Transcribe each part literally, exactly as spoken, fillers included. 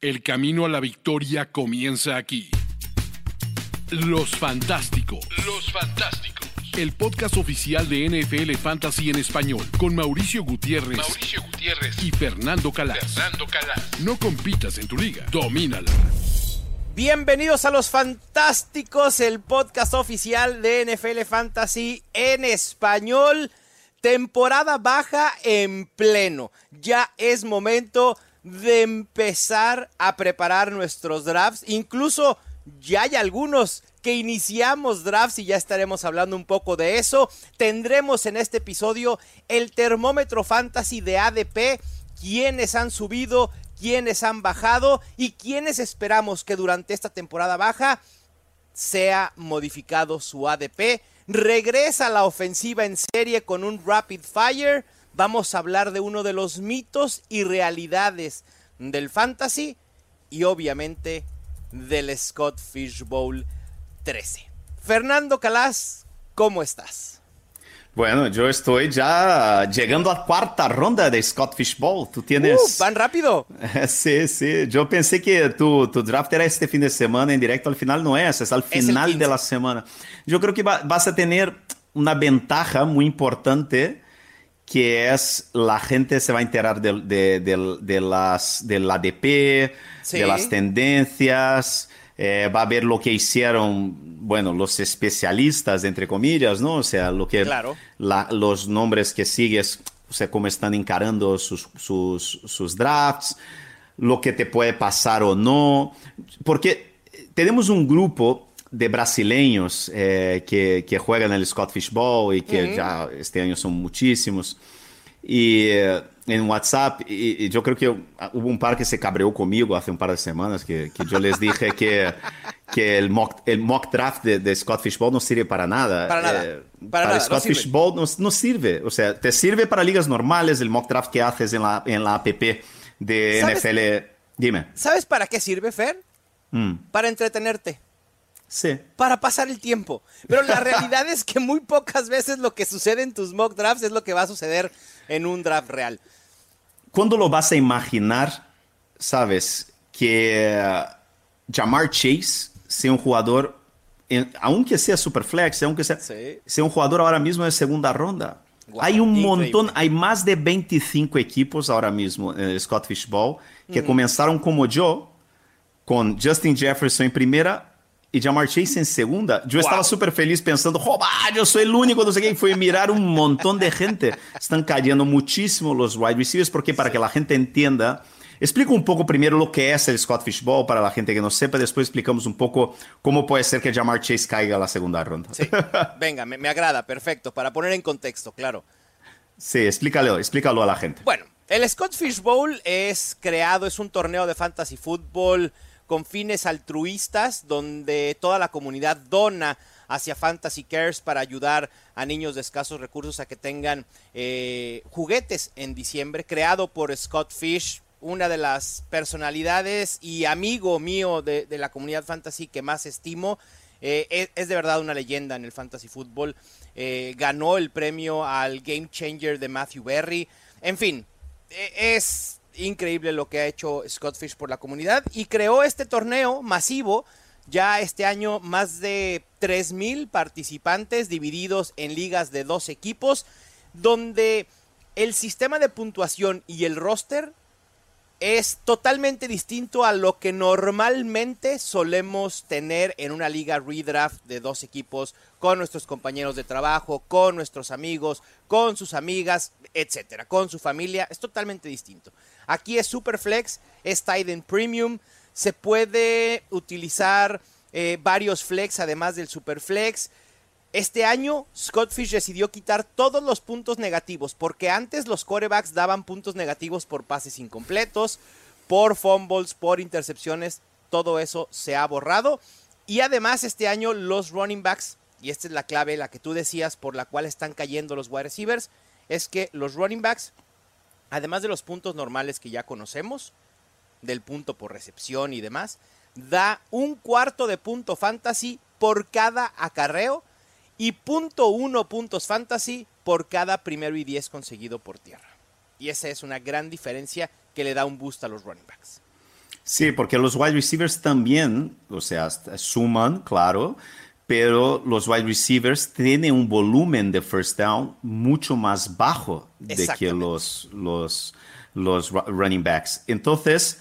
El camino a la victoria comienza aquí. Los Fantásticos. Los Fantásticos. El podcast oficial de N F L Fantasy en español, con Mauricio Gutiérrez, Mauricio Gutiérrez y Fernando Calas. Fernando Calas. No compitas en tu liga, domínala. Bienvenidos a Los Fantásticos, el podcast oficial de N F L Fantasy en español. Temporada baja en pleno. Ya es momento de empezar a preparar nuestros drafts. Incluso ya hay algunos que iniciamos drafts y ya estaremos hablando un poco de eso. Tendremos en este episodio el termómetro fantasy de A D P. Quiénes han subido, quiénes han bajado y quiénes esperamos que durante esta temporada baja sea modificado su A D P. Regresa a la ofensiva en serie con un rapid fire. Vamos a hablar de uno de los mitos y realidades del fantasy y obviamente del Scott Fish Bowl trece. Fernando Calas, ¿cómo estás? Bueno, yo estoy ya llegando a la cuarta ronda de Scott Fish Bowl. Tú tienes... Uh, ¡Van rápido! sí, sí. Yo pensé que tu, tu draft era este fin de semana en directo. Al final no es, es al final es de la semana. Yo creo que va, vas a tener una ventaja muy importante, que es la gente se va a enterar de, de, de, de las, del A D P, sí, de las tendencias, eh, va a ver lo que hicieron, bueno, los especialistas, entre comillas, ¿no? O sea, lo que, claro, la, los nombres que sigues, o sea, cómo están encarando sus, sus, sus drafts, lo que te puede pasar o no, porque tenemos un grupo de brasileños eh, que, que juegan el Scott Fish Bowl y que uh-huh. ya este año son muchísimos. Y eh, en WhatsApp, y, y yo creo que hubo un par que se cabreó conmigo hace un par de semanas, que, que yo les dije que, que el, mock, el mock draft de, de Scott Fish Bowl no sirve para nada. Para nada. Eh, para para nada, Scott no Fish Bowl no, no sirve. O sea, te sirve para ligas normales el mock draft que haces en la, en la app de N F L. ¿Sabes? Dime. ¿Sabes para qué sirve, Fer? Mm. Para entretenerte. Sí. Para pasar el tiempo. Pero la realidad es que muy pocas veces lo que sucede en tus mock drafts es lo que va a suceder en un draft real. ¿Cuándo lo vas a imaginar, sabes, que uh, Ja'Marr Chase sea un jugador, en, aunque sea superflex, aunque sea, sí. sea un jugador ahora mismo de segunda ronda? Wow, hay un increíble. montón, hay más de veinticinco equipos ahora mismo en el Scott Fish Bowl que mm-hmm. comenzaron como yo, con Justin Jefferson en primera y Ja'Marr Chase en segunda. Yo wow. estaba súper feliz pensando, ¡oh, bah, yo soy el único! No sé qué. Fui mirar un montón de gente. Están cayendo muchísimo los wide receivers, porque para sí. que la gente entienda, explico un poco primero lo que es el Scott Fish Bowl para la gente que no sepa. Después explicamos un poco cómo puede ser que Ja'Marr Chase caiga a la segunda ronda. Sí, venga, me, me agrada, perfecto, para poner en contexto, claro. Sí, explícalo, explícalo a la gente. Bueno, el Scott Fish Bowl es creado, es un torneo de fantasy fútbol con fines altruistas, donde toda la comunidad dona hacia Fantasy Cares para ayudar a niños de escasos recursos a que tengan eh, juguetes en diciembre, creado por Scott Fish, una de las personalidades y amigo mío de, de la comunidad fantasy que más estimo. Eh, es, es de verdad una leyenda en el fantasy fútbol. Eh, ganó el premio al Game Changer de Matthew Berry. En fin, eh, es... increíble lo que ha hecho Scott Fish por la comunidad, y creó este torneo masivo. Ya este año más de tres mil participantes divididos en ligas de dos equipos, donde el sistema de puntuación y el roster es totalmente distinto a lo que normalmente solemos tener en una liga redraft de dos equipos, con nuestros compañeros de trabajo, con nuestros amigos, con sus amigas, etcétera, con su familia. Es totalmente distinto. Aquí es Superflex, es tight end premium, se puede utilizar eh, varios flex además del Superflex. Este año Scott Fish decidió quitar todos los puntos negativos, porque antes los quarterbacks daban puntos negativos por pases incompletos, por fumbles, por intercepciones. Todo eso se ha borrado, y además este año los running backs, y esta es la clave, la que tú decías, por la cual están cayendo los wide receivers, es que los running backs, además de los puntos normales que ya conocemos, del punto por recepción y demás, da un cuarto de punto fantasy por cada acarreo y punto uno puntos fantasy por cada primero y diez conseguido por tierra. Y esa es una gran diferencia que le da un boost a los running backs. Sí, porque los wide receivers también, o sea, suman, claro, pero los wide receivers tienen un volumen de first down mucho más bajo de que los, los, los running backs. Entonces,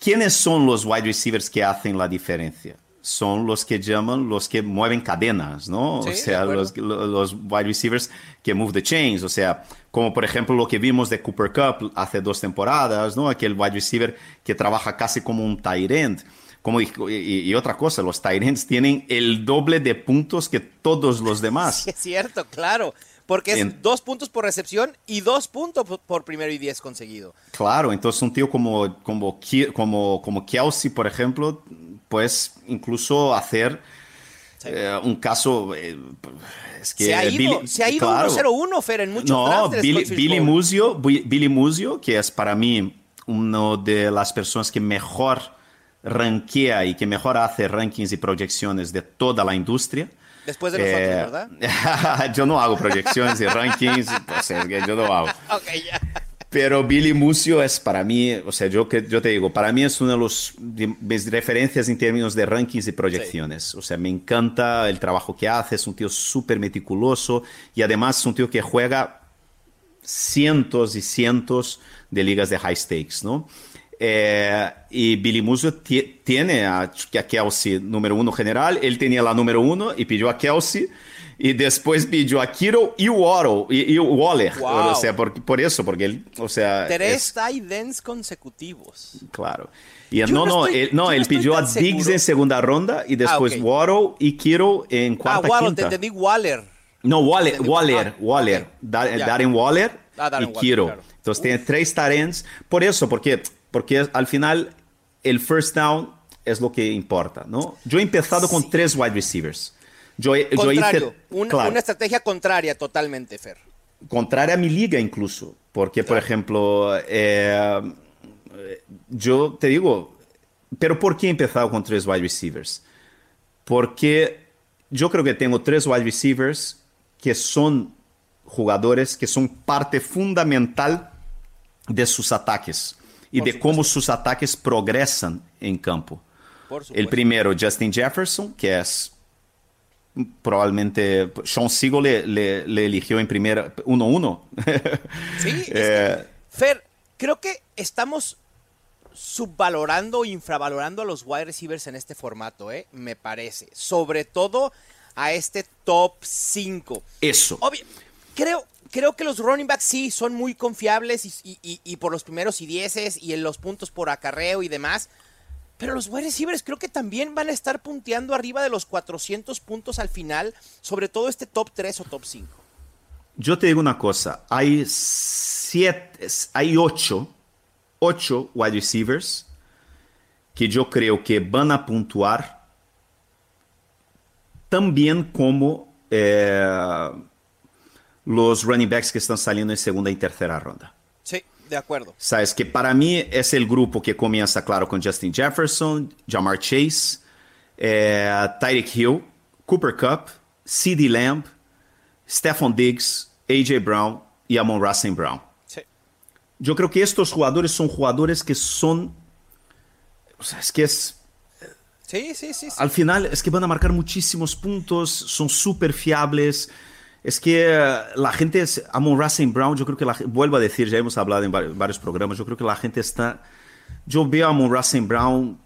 ¿quiénes son los wide receivers que hacen la diferencia? Son los que llaman, los que mueven cadenas, ¿no? Sí, o sea, los, los wide receivers que move the chains, o sea, como por ejemplo lo que vimos de Cooper Kupp hace dos temporadas, ¿no? Aquel wide receiver que trabaja casi como un tight end. Como, y, y otra cosa, los tight ends tienen el doble de puntos que todos los demás. Sí, es cierto, claro. Porque es en, dos puntos por recepción y dos puntos por primero y diez conseguido. Claro, entonces un tío como, como, como, como Kelce, por ejemplo, pues incluso hacer sí. eh, un caso... Eh, es que se ha ido, Billy, se ha ido claro, uno cero uno, Fer, en muchos no, Billy, Billy, Muzio, Billy Muzio, que es para mí una de las personas que mejor ranquea y que mejor hace rankings y proyecciones de toda la industria. Después de nosotros, eh, ¿verdad? Yo no hago proyecciones y rankings, o sea, yo no hago. Okay, yeah. Pero Billy Muzio es para mí, o sea, yo, yo te digo, para mí es una de, los, de mis referencias en términos de rankings y proyecciones. Sí. O sea, me encanta el trabajo que hace, es un tío súper meticuloso y además es un tío que juega cientos y cientos de ligas de high stakes, ¿no? Eh, y Billy Muzio tiene a, a Kelce número uno general, él tenía la número uno y pidió a Kelce y después pidió a Kittle y Waddle y, y Waller, wow. O sea, por, por eso, porque él, o sea, tres es... tight ends consecutivos. Claro. Y él, no, no, estoy, él, no, él no pidió a Diggs seguro. En segunda ronda y después ah, okay. Waddle y Kittle en cuarta, ah, Waddle, quinta. Te entendí Waller. No, Waller, Waller, Waller, okay. Dar, yeah. Darren Waller ah, Darren y Waller, Kittle. Claro. Entonces Uf. tiene tres tight ends, por eso, porque... Porque al final el first down es lo que importa, ¿no? Yo he empezado sí. con tres wide receivers. Yo, yo hice, una, claro, una estrategia contraria totalmente, Fer. Contraria a mi liga incluso. Porque, claro. por ejemplo, eh, yo te digo, ¿pero por qué he empezado con tres wide receivers? Porque yo creo que tengo tres wide receivers que son jugadores que son parte fundamental de sus ataques. Y de cómo sus ataques progresan en campo. El primero, Justin Jefferson, que es probablemente... Sean Siegel le, le, le eligió en primera uno uno. Sí, es eh, que, Fer, creo que estamos subvalorando o infravalorando a los wide receivers en este formato, ¿eh? Me parece. Sobre todo a este top cinco. Eso. Obvio, creo... Creo que los running backs sí son muy confiables y, y, y por los primeros y dieces y en los puntos por acarreo y demás. Pero los wide receivers creo que también van a estar punteando arriba de los cuatrocientos puntos al final, sobre todo este top tres o top cinco. Yo te digo una cosa, hay siete, hay ocho, ocho wide receivers que yo creo que van a puntuar tan bien como... Eh, los running backs que están saliendo en segunda y tercera ronda. Sí, de acuerdo. Sabes que para mí es el grupo que comienza, claro, con Justin Jefferson, Ja'Marr Chase, eh, Tyreek Hill, Cooper Kupp, CeeDee Lamb, Stephon Diggs, A J Brown y Amon-Ra Saint Brown. Sí. Yo creo que estos jugadores son jugadores que son... O sea, es que es... Sí, sí, sí. sí. Al final es que van a marcar muchísimos puntos, son súper fiables... Es que uh, la gente es... Amon-Ra Saint Brown, yo creo que la gente... Vuelvo a decir, ya hemos hablado en varios, varios programas, yo creo que la gente está... Yo veo a Amon-Ra Saint Brown,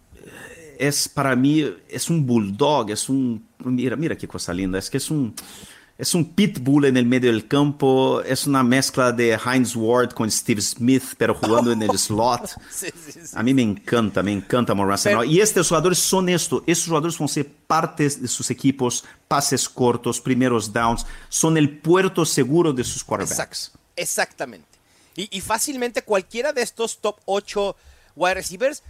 es para mí, es un bulldog, es un... Mira, mira qué cosa linda, es que es un... Es un pitbull en el medio del campo, es una mezcla de Hines Ward con Steve Smith, pero jugando en el slot. Sí, sí, sí. A mí me encanta, me encanta Amon-Ra Saint Brown. Y estos jugadores son esto, estos jugadores van a ser partes de sus equipos, pases cortos, primeros downs, son el puerto seguro de sus quarterbacks. Exact, exactamente. Y, y fácilmente cualquiera de estos top ocho wide receivers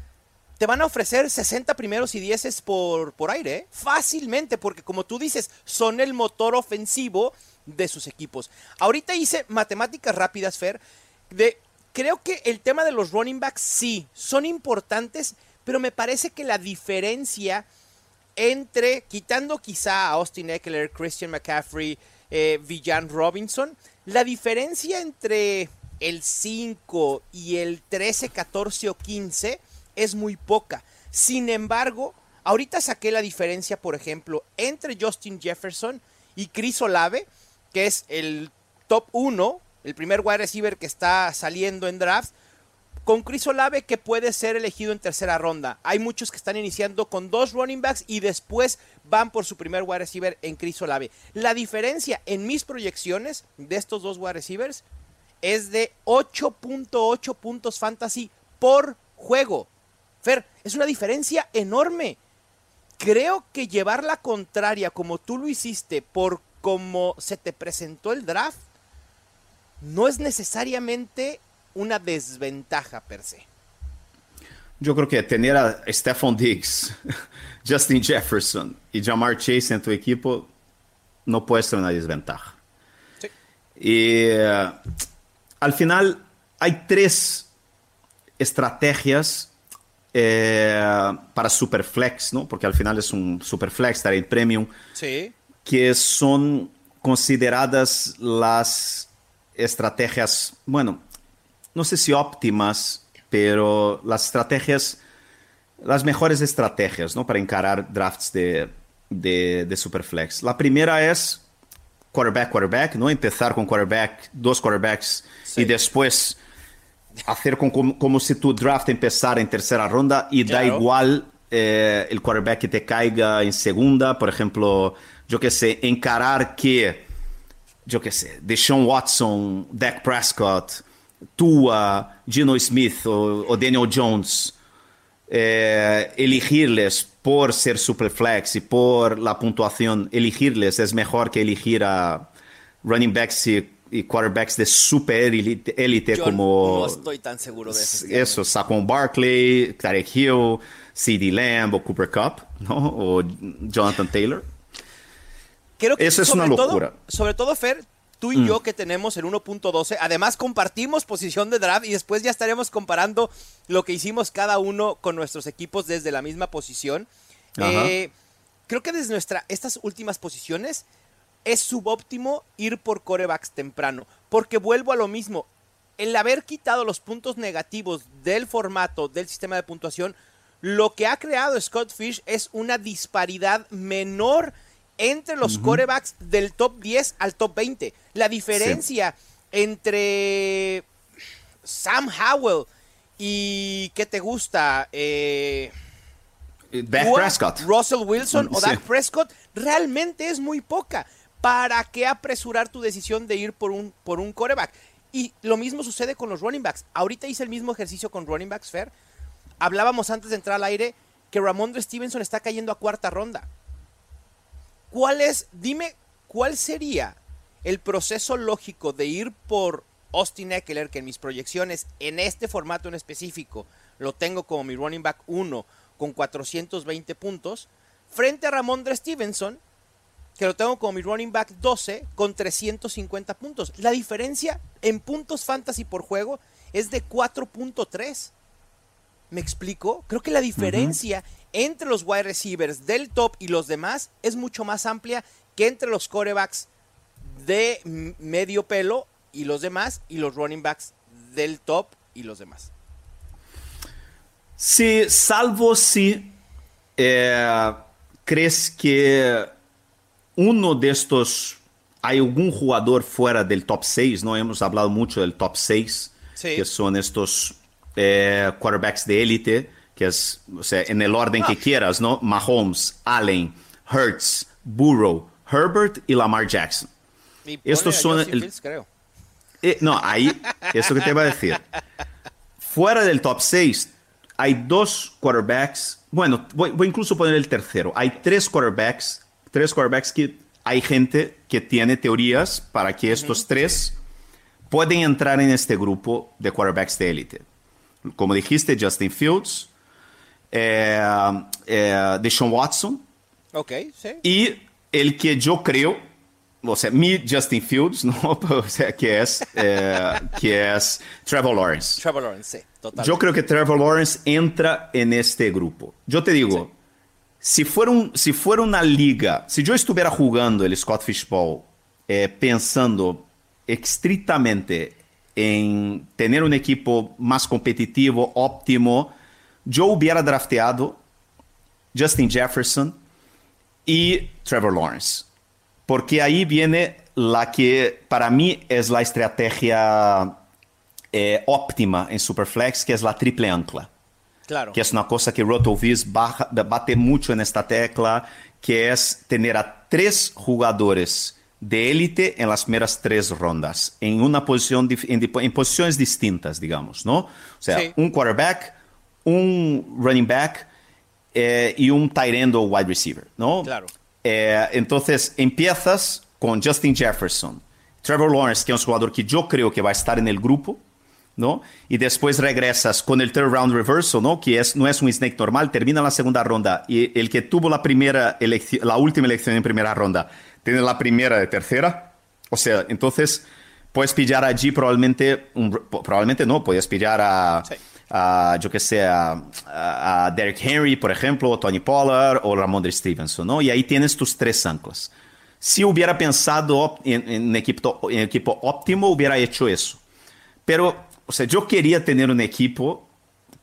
te van a ofrecer sesenta primeros y dieces por, por aire, ¿eh? Fácilmente, porque como tú dices, son el motor ofensivo de sus equipos. Ahorita hice matemáticas rápidas, Fer, de, creo que el tema de los running backs sí, son importantes, pero me parece que la diferencia entre, quitando quizá a Austin Eckler, Christian McCaffrey, eh, Bijan Robinson, la diferencia entre el cinco y el trece, catorce o quince... es muy poca. Sin embargo, ahorita saqué la diferencia, por ejemplo, entre Justin Jefferson y Chris Olave, que es el top uno, el primer wide receiver que está saliendo en drafts, con Chris Olave, que puede ser elegido en tercera ronda. Hay muchos que están iniciando con dos running backs y después van por su primer wide receiver en Chris Olave. La diferencia en mis proyecciones de estos dos wide receivers es de ocho punto ocho puntos fantasy por juego. Fer, es una diferencia enorme. Creo que llevar la contraria como tú lo hiciste por cómo se te presentó el draft no es necesariamente una desventaja per se. Yo creo que tener a Stephon Diggs, Justin Jefferson y Ja'Marr Chase en tu equipo no puede ser una desventaja. Sí. Y uh, al final hay tres estrategias eh, para Superflex, ¿no? Porque al final es un Superflex, Target Premium, sí, que son consideradas las estrategias, bueno, no sé si óptimas, pero las estrategias, las mejores estrategias, ¿no? Para encarar drafts de, de, de Superflex. La primera es quarterback, quarterback, ¿no? Empezar con quarterback, dos quarterbacks, sí, y después hacer con, como, como si tu draft empezara en tercera ronda y claro, da igual eh, el quarterback que te caiga en segunda. Por ejemplo, yo qué sé, encarar que, yo qué sé, Deshaun Watson, Dak Prescott, Tua, Geno Smith o, o Daniel Jones, eh, elegirles por ser superflex y por la puntuación, elegirles es mejor que elegir a running backs y, y quarterbacks de super élite, élite como... No estoy tan seguro de eso. Eso, Saquon Barkley, Tyreek Hill, C D Lamb o Cooper Kupp, ¿no? O Jonathan Taylor. Creo que eso es una locura. Todo, sobre todo, Fer, tú y mm. yo que tenemos el uno punto doce, además compartimos posición de draft y después ya estaremos comparando lo que hicimos cada uno con nuestros equipos desde la misma posición. Eh, creo que desde nuestra, estas últimas posiciones es subóptimo ir por quarterbacks temprano, porque vuelvo a lo mismo, el haber quitado los puntos negativos del formato, del sistema de puntuación, lo que ha creado Scott Fish es una disparidad menor entre los uh-huh. quarterbacks del top diez al top veinte. La diferencia sí. entre Sam Howell y ¿qué te gusta? Eh, Dak Prescott. Russell Wilson sí. o Dak Prescott realmente es muy poca. ¿Para qué apresurar tu decisión de ir por un, por un quarterback? Y lo mismo sucede con los running backs. Ahorita hice el mismo ejercicio con running backs, Fer. Hablábamos antes de entrar al aire que Rhamondre Stevenson está cayendo a cuarta ronda. ¿Cuál es, dime, cuál sería el proceso lógico de ir por Austin Eckler, que en mis proyecciones, en este formato en específico, lo tengo como mi running back uno con cuatrocientos veinte puntos, frente a Rhamondre Stevenson, que lo tengo como mi running back doce con trescientos cincuenta puntos? La diferencia en puntos fantasy por juego es de cuatro punto tres. ¿Me explico? Creo que la diferencia uh-huh. entre los wide receivers del top y los demás es mucho más amplia que entre los quarterbacks de medio pelo y los demás y los running backs del top y los demás. Sí, salvo si eh, crees que uno de estos, hay algún jugador fuera del top seis, ¿no? Hemos hablado mucho del top seis, sí. que son estos... Eh, quarterbacks de élite, que es, o sea, en el orden que quieras, ¿no? Mahomes, Allen, Hurts, Burrow, Herbert y Lamar Jackson. Y estos son el, Fields, creo. Eh, no, ahí, eso que te iba a decir. Fuera del top seis, hay dos quarterbacks, bueno, voy, voy incluso a poner el tercero. Hay tres quarterbacks, tres quarterbacks que hay gente que tiene teorías para que estos uh-huh. tres pueden entrar en este grupo de quarterbacks de élite. Como dijiste, Justin Fields, eh, eh, Deshaun Watson. Ok, sí. Y el que yo creo, o sea, mi Justin Fields, ¿no? O sea, que es, eh, que es Trevor Lawrence. Trevor Lawrence, sí, totalmente. Yo creo que Trevor Lawrence entra en este grupo. Yo te digo, sí. si, fuera un, si fuera una liga, si yo estuviera jugando el Scott Fish Bowl, eh, pensando estrictamente en tener un equipo más competitivo, óptimo, Yo hubiera drafteado Justin Jefferson y Trevor Lawrence, porque ahí viene la que para mí es la estrategia eh, óptima en Superflex, que es la triple ancla. Claro. Que es una cosa que Rotoviz bate mucho en esta tecla, que es tener a tres jugadores de élite en las primeras tres rondas, en una posición, en, en posiciones distintas, digamos, ¿no? O sea, sí. un quarterback, un running back eh, y un tight end o wide receiver, ¿no? Claro. Eh, entonces, empiezas con Justin Jefferson, Trevor Lawrence, que es un jugador que yo creo que va a estar en el grupo, ¿no? Y después regresas con el third round reversal, ¿no? Que es, no es un snake normal, termina la segunda ronda y el que tuvo la primera elección, la última elección en primera ronda, tiene la primera de tercera. O sea, entonces puedes pillar allí probablemente, un, probablemente no, puedes pillar a, sí. a yo que sé, a, a Derrick Henry, por ejemplo, o Tony Pollard, o Rhamondre Stevenson, ¿no? Y ahí tienes tus tres anclas. Si hubiera pensado en, en, equipo, en equipo óptimo, hubiera hecho eso. Pero... O sea, yo quería tener un equipo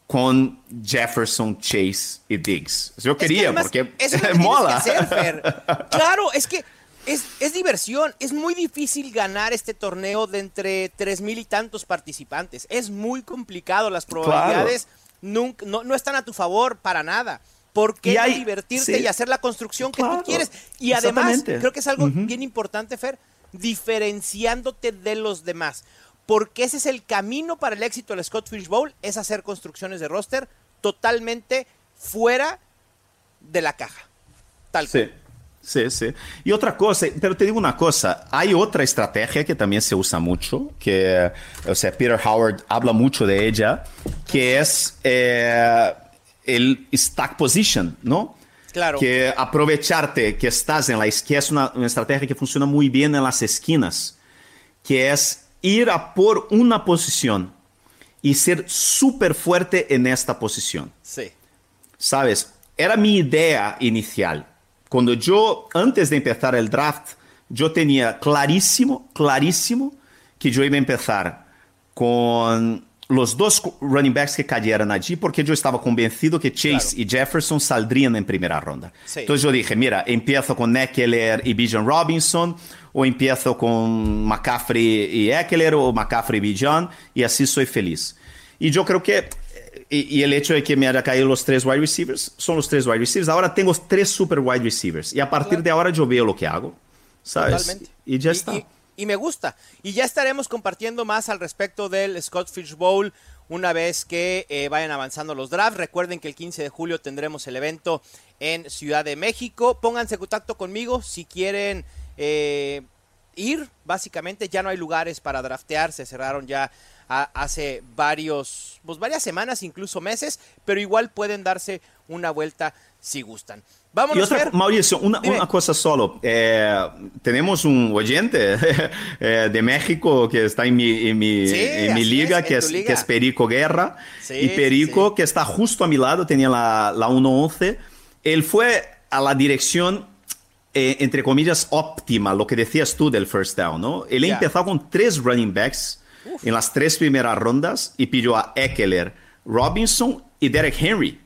con Jefferson, Chase y Diggs. Yo quería, es que además, porque eso es lo que mola. Tienes que hacer, Fer. Claro, es que es, es diversión. Es muy difícil ganar este torneo de entre tres mil y tantos participantes. Es muy complicado. Las probabilidades claro. nunca, no, no están a tu favor para nada. ¿Por qué hay, no divertirte sí. y hacer la construcción que claro. tú quieres? Y además, creo que es algo uh-huh. bien importante, Fer, diferenciándote de los demás. Porque ese es el camino para el éxito del Scott Fish Bowl, es hacer construcciones de roster totalmente fuera de la caja. Tal sí, cual. Sí, sí. Y otra cosa, pero te digo una cosa, hay otra estrategia que también se usa mucho, que, o sea, Peter Howard habla mucho de ella, que es eh, el stack position, ¿no? Claro. Que aprovecharte que estás en la esquina, es una, una estrategia que funciona muy bien en las esquinas, que es ir a por una posición y ser súper fuerte en esta posición. Sí. ¿Sabes? Era mi idea inicial. Cuando yo, antes de empezar el draft, yo tenía clarísimo, clarísimo que yo iba a empezar con los dos running backs que cayeran allí, porque yo estaba convencido que Chase claro. y Jefferson saldrían en primera ronda. Sí. Entonces yo dije, mira, empiezo con Eckler y Bijan Robinson, o empiezo con McCaffrey y Eckler, o McCaffrey y Bijan, y así soy feliz. Y yo creo que, y, y el hecho de que me haya caído los tres wide receivers, son los tres wide receivers, ahora tengo tres super wide receivers, y a partir claro. de ahora yo veo lo que hago, ¿sabes? Totalmente. Y ya está. Y, y... Y me gusta. Y ya estaremos compartiendo más al respecto del Scott Fish Bowl una vez que eh, vayan avanzando los drafts. Recuerden que el quince de julio tendremos el evento en Ciudad de México. Pónganse en contacto conmigo si quieren eh, ir. Básicamente ya no hay lugares para draftear. Se cerraron ya a, hace varios, pues varias semanas, incluso meses. Pero igual pueden darse una vuelta si gustan. Vámonos, y otra, Mauricio, una, una cosa solo. Eh, tenemos un oyente eh, de México que está en mi, en mi, sí, en mi liga, es, que, en es, liga, que es Perico Guerra. Sí, y Perico, sí. que está justo a mi lado, tenía la, la uno once. Él fue a la dirección, eh, entre comillas, óptima, lo que decías tú del first down, ¿no? Él yeah. empezó con tres running backs Uf. en las tres primeras rondas y pidió a Eckler, Robinson y Derrick Henry.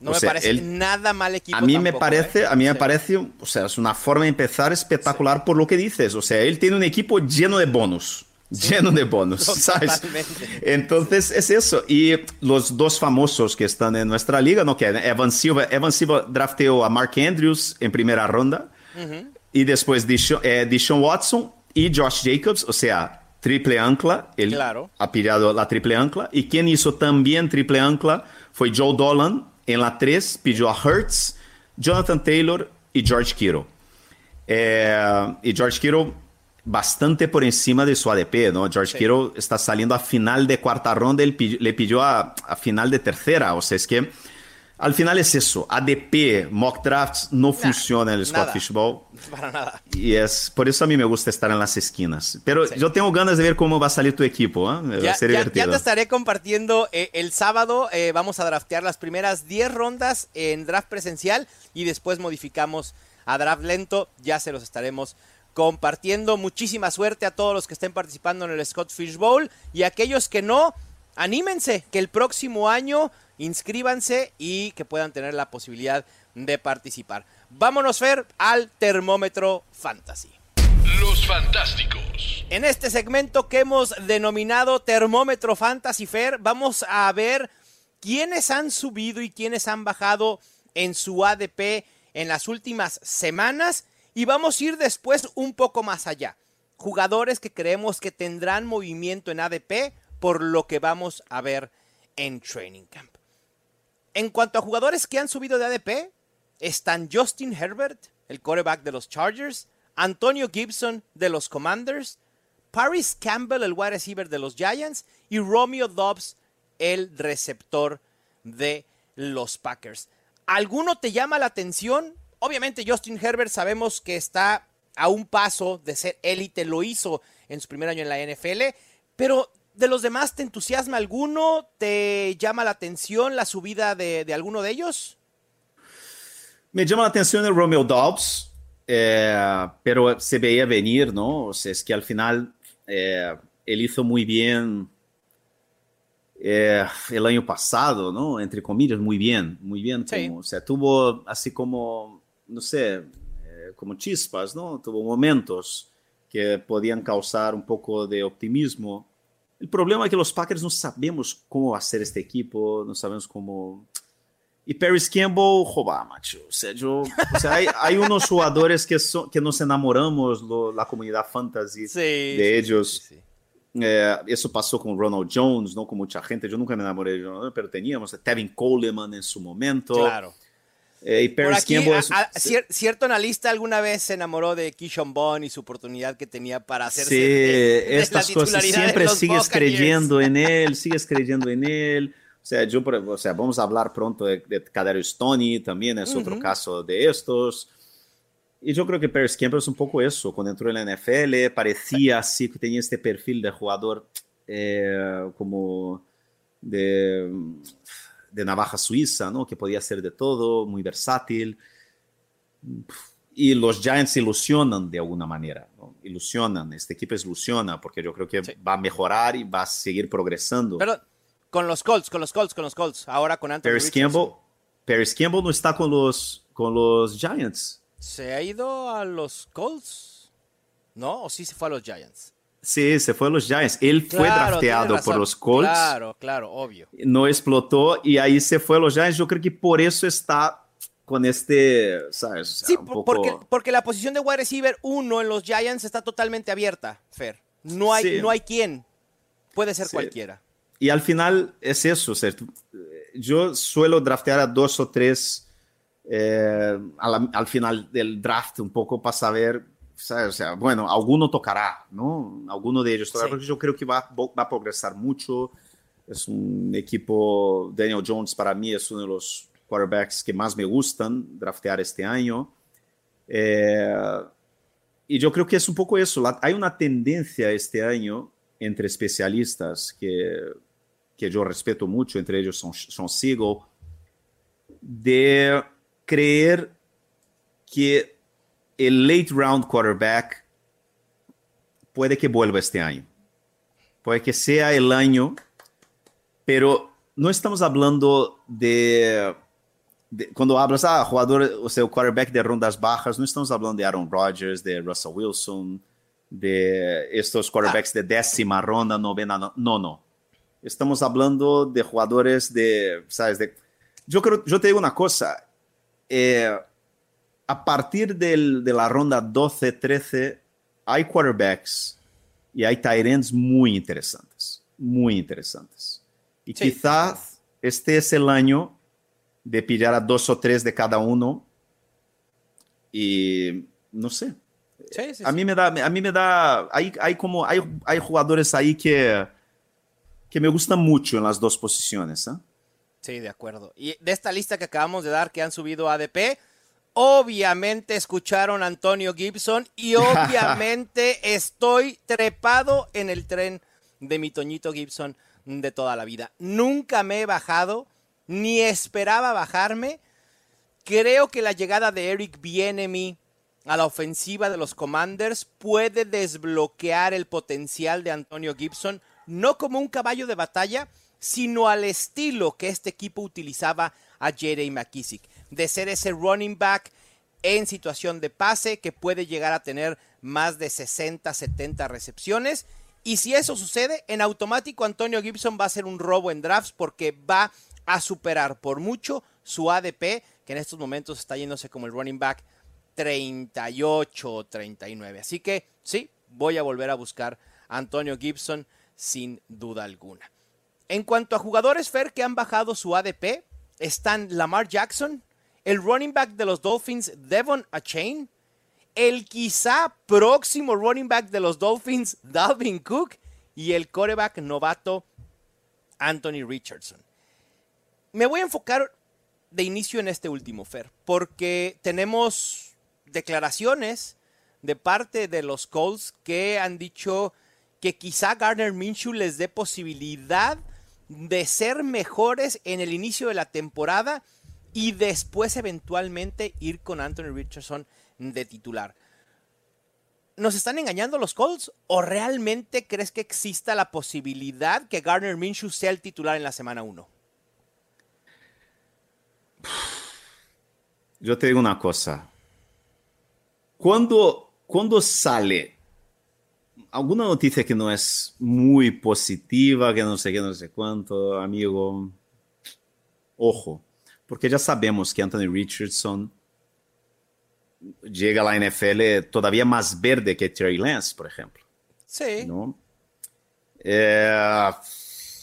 No o me sea, parece él, nada mal equipo. A mí tampoco, me parece, ¿eh? a mí me sí. parece, o sea, es una forma de empezar espectacular sí. por lo que dices. O sea, él tiene un equipo lleno de bonus, sí. lleno de bonus, no, ¿sabes? Totalmente. Entonces sí. es eso. Y los dos famosos que están en nuestra liga, ¿no? Que Evan Silva, Evan Silva drafteó a Mark Andrews en primera ronda uh-huh. y después Deshaun, eh, Deshaun Watson y Josh Jacobs, o sea, triple ancla. Él claro. ha pillado la triple ancla. Y quien hizo también triple ancla fue Joe Dolan. En la tres pidió a Hurts, Jonathan Taylor y George Kittle. Eh, y George Kittle bastante por encima de su A D P, ¿no? George sí. Kittle está saliendo a final de cuarta ronda, él pidió, le pidió a, a final de tercera. O sea, es que al final es eso. A D P, mock drafts, no nah, funciona en el Scott Fish Bowl. Para nada. Y es, por eso a mí me gusta estar en las esquinas. Pero sí. yo tengo ganas de ver cómo va a salir tu equipo, ¿eh? Ya, va a ser ya, divertido. Ya te estaré compartiendo eh, el sábado. Eh, vamos a draftear las primeras diez rondas en draft presencial y después modificamos a draft lento. Ya se los estaremos compartiendo. Muchísima suerte a todos los que estén participando en el Scott Fish Bowl y a aquellos que no, anímense que el próximo año inscríbanse y que puedan tener la posibilidad de participar. Vámonos, Fer, al termómetro fantasy. Los Fantásticos. En este segmento que hemos denominado termómetro fantasy, Fer, vamos a ver quiénes han subido y quiénes han bajado en su A D P en las últimas semanas, y vamos a ir después un poco más allá. Jugadores que creemos que tendrán movimiento en A D P por lo que vamos a ver en Training Camp. En cuanto a jugadores que han subido de A D P, están Justin Herbert, el quarterback de los Chargers, Antonio Gibson de los Commanders, Paris Campbell, el wide receiver de los Giants, y Romeo Doubs, el receptor de los Packers. ¿Alguno te llama la atención? Obviamente Justin Herbert sabemos que está a un paso de ser élite, lo hizo en su primer año en la N F L, pero ¿de los demás te entusiasma alguno? ¿Te llama la atención la subida de, de alguno de ellos? Me llama la atención el Romeo Doubs, eh, pero se veía venir, ¿no? O sea, es que al final eh, él hizo muy bien eh, el año pasado, ¿no? Entre comillas, muy bien, muy bien. Como, sí. O sea, tuvo así como, no sé, eh, como chispas, ¿no? Tuvo momentos que podían causar un poco de optimismo. El problema es que los Packers no sabemos cómo va a ser este equipo, no sabemos cómo... Y Paris Campbell, joder, macho. O sea, yo, o sea hay, hay unos jugadores que, son, que nos enamoramos, lo, la comunidad fantasy sí, de ellos. Sí, sí, sí. Eh, eso pasó con Ronald Jones, ¿no? Con mucha gente. Yo nunca me enamoré de Ronald, pero teníamos a Tevin Coleman en su momento. Claro. Eh, y Paris aquí, Campbell... Es, a, a, cier, cierto analista alguna vez se enamoró de Keyshawn Bond y su oportunidad que tenía para hacerse... Sí, de, de estas de cosas. Siempre sigues creyendo en él, sigues creyendo en él. O sea, yo, o sea, vamos a hablar pronto de, de Kadarius Toney, también es uh-huh. otro caso de estos. Y yo creo que Paris Campbell es un poco eso. Cuando entró en la N F L, parecía así que tenía este perfil de jugador eh, como de... de navaja suiza, ¿no? Que podía hacer de todo, muy versátil. Y los Giants ilusionan de alguna manera, ¿no? Ilusionan, este equipo ilusiona, porque yo creo que sí. va a mejorar y va a seguir progresando. Pero con los Colts, con los Colts, con los Colts, ahora con Anthony Paris Richardson. Campbell, Paris Campbell no está con los, con los Giants. ¿Se ha ido a los Colts? ¿No? ¿O sí se fue a los Giants? Sí, se fue a los Giants. Él claro, fue drafteado por los Colts. Claro, claro, obvio. No explotó y ahí se fue a los Giants. Yo creo que por eso está con este, ¿sabes? O sea, sí, un poco... porque, porque la posición de wide receiver uno en los Giants está totalmente abierta, Fer. No hay, sí. no hay quien. Puede ser sí. cualquiera. Y al final es eso, ¿cierto? Yo suelo draftear a dos o tres eh, al, al final del draft un poco para saber... O sea, bueno, alguno tocará, ¿no? Alguno de ellos tocará, sí. porque yo creo que va, va a progresar mucho. Es un equipo, Daniel Jones para mí es uno de los quarterbacks que más me gustan draftear este año. Eh, y yo creo que es un poco eso. La, hay una tendencia este año entre especialistas que, que yo respeto mucho, entre ellos son, son Siegel, de creer que el late round quarterback puede que vuelva este año. Puede que sea el año, pero no estamos hablando de... de cuando hablas, ah, jugador, o sea, quarterback de rondas bajas, no estamos hablando de Aaron Rodgers, de Russell Wilson, de estos quarterbacks ah. de décima ronda, novena, no, no, no. Estamos hablando de jugadores de, ¿sabes? De, yo creo, yo te digo una cosa, eh... a partir del, de la ronda doce, trece, hay quarterbacks y hay tight ends muy interesantes, muy interesantes. Y sí. quizás este es el año de pillar a dos o tres de cada uno y no sé. Sí, sí, a, mí sí. me da, a mí me da, hay, hay, como, hay, hay jugadores ahí que, que me gustan mucho en las dos posiciones, ¿eh? Sí, de acuerdo. Y de esta lista que acabamos de dar que han subido a A D P, obviamente escucharon a Antonio Gibson y obviamente estoy trepado en el tren de mi Toñito Gibson de toda la vida. Nunca me he bajado, ni esperaba bajarme. Creo que la llegada de Eric Bieniemy a la ofensiva de los Commanders puede desbloquear el potencial de Antonio Gibson, no como un caballo de batalla, sino al estilo que este equipo utilizaba a J D. McKissic, de ser ese running back en situación de pase que puede llegar a tener más de sesenta, setenta recepciones. Y si eso sucede, en automático Antonio Gibson va a ser un robo en drafts porque va a superar por mucho su A D P, que en estos momentos está yéndose como el running back treinta y ocho o treinta y nueve. Así que sí, voy a volver a buscar a Antonio Gibson sin duda alguna. En cuanto a jugadores, Fer, que han bajado su A D P, están Lamar Jackson, el running back de los Dolphins, Devon Achane, el quizá próximo running back de los Dolphins, Dalvin Cook, y el quarterback novato, Anthony Richardson. Me voy a enfocar de inicio en este último, Fer, porque tenemos declaraciones de parte de los Colts que han dicho que quizá Gardner Minshew les dé posibilidad de ser mejores en el inicio de la temporada y después eventualmente ir con Anthony Richardson de titular. ¿Nos están engañando los Colts o realmente crees que exista la posibilidad que Gardner Minshew sea el titular en la semana uno? Yo te digo una cosa. Cuando, cuando sale alguna noticia que no es muy positiva, que no sé qué, no sé cuánto, amigo, ojo, porque ya sabemos que Anthony Richardson llega a la N F L todavía más verde que Trey Lance, por ejemplo. Sí. ¿No? Eh,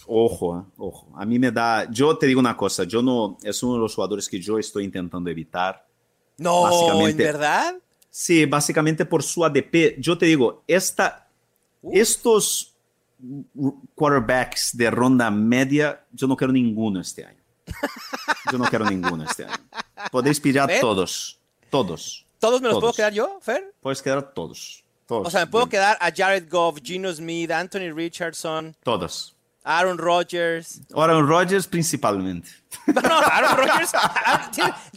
ojo, eh, ojo. A mí me da... Yo te digo una cosa. Yo no... Es uno de los jugadores que yo estoy intentando evitar. No, ¿en verdad? Sí, básicamente por su A D P. Yo te digo, esta, uh. estos quarterbacks de ronda media, yo no quiero ninguno este año. Yo no quiero ninguno este año. Podéis pillar ¿Ven? todos. Todos. ¿Todos me los todos. puedo quedar yo, Fer? Puedes quedar todos. todos. O sea, me puedo Bien. quedar a Jared Goff, Geno Smith, Anthony Richardson. Todos. Aaron Rodgers. Aaron Rodgers principalmente. No, no, Aaron Rodgers.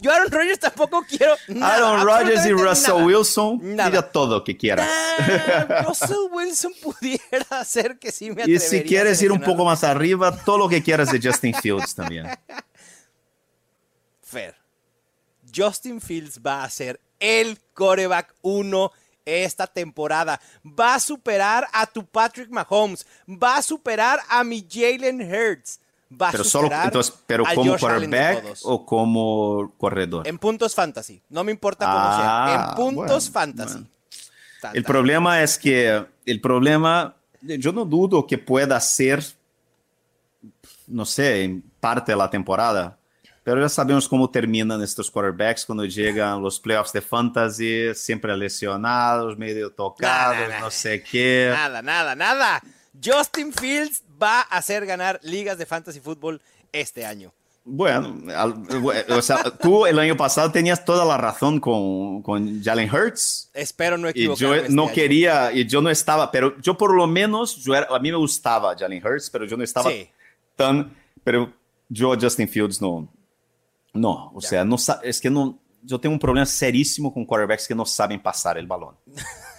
Yo Aaron Rodgers tampoco quiero nada. Aaron Rodgers y Russell nada. Wilson. Nada. Pida todo lo que quieras. Nah, Russell Wilson pudiera hacer que sí me atrevería. Y si quieres ir un poco más arriba, todo lo que quieras de Justin Fields también. Fer. Justin Fields va a ser el quarterback uno esta temporada. Va a superar a tu Patrick Mahomes. Va a superar a mi Jalen Hurts. Va pero a superar solo, entonces, pero a como Josh quarterback o como corredor. En puntos fantasy. No me importa cómo ah, sea. En puntos bueno, fantasy. Bueno. Tan, el tan. problema es que el problema, yo no dudo que pueda ser, no sé, en parte de la temporada. Pero ya sabemos cómo terminan estos quarterbacks cuando llegan los playoffs de fantasy, siempre lesionados, medio tocados, nada, nada, no sé qué. Nada, nada, nada. Justin Fields va a hacer ganar ligas de fantasy fútbol este año. Bueno, al, o sea, tú el año pasado tenías toda la razón con, con Jalen Hurts. Espero no equivocarme. Y yo no este quería, año. y yo no estaba, pero yo por lo menos, yo era, a mí me gustaba Jalen Hurts, pero yo no estaba sí. tan... Pero yo Justin Fields no... No, o ya. sea, no, es que no, yo tengo un problema serísimo con quarterbacks que no saben pasar el balón.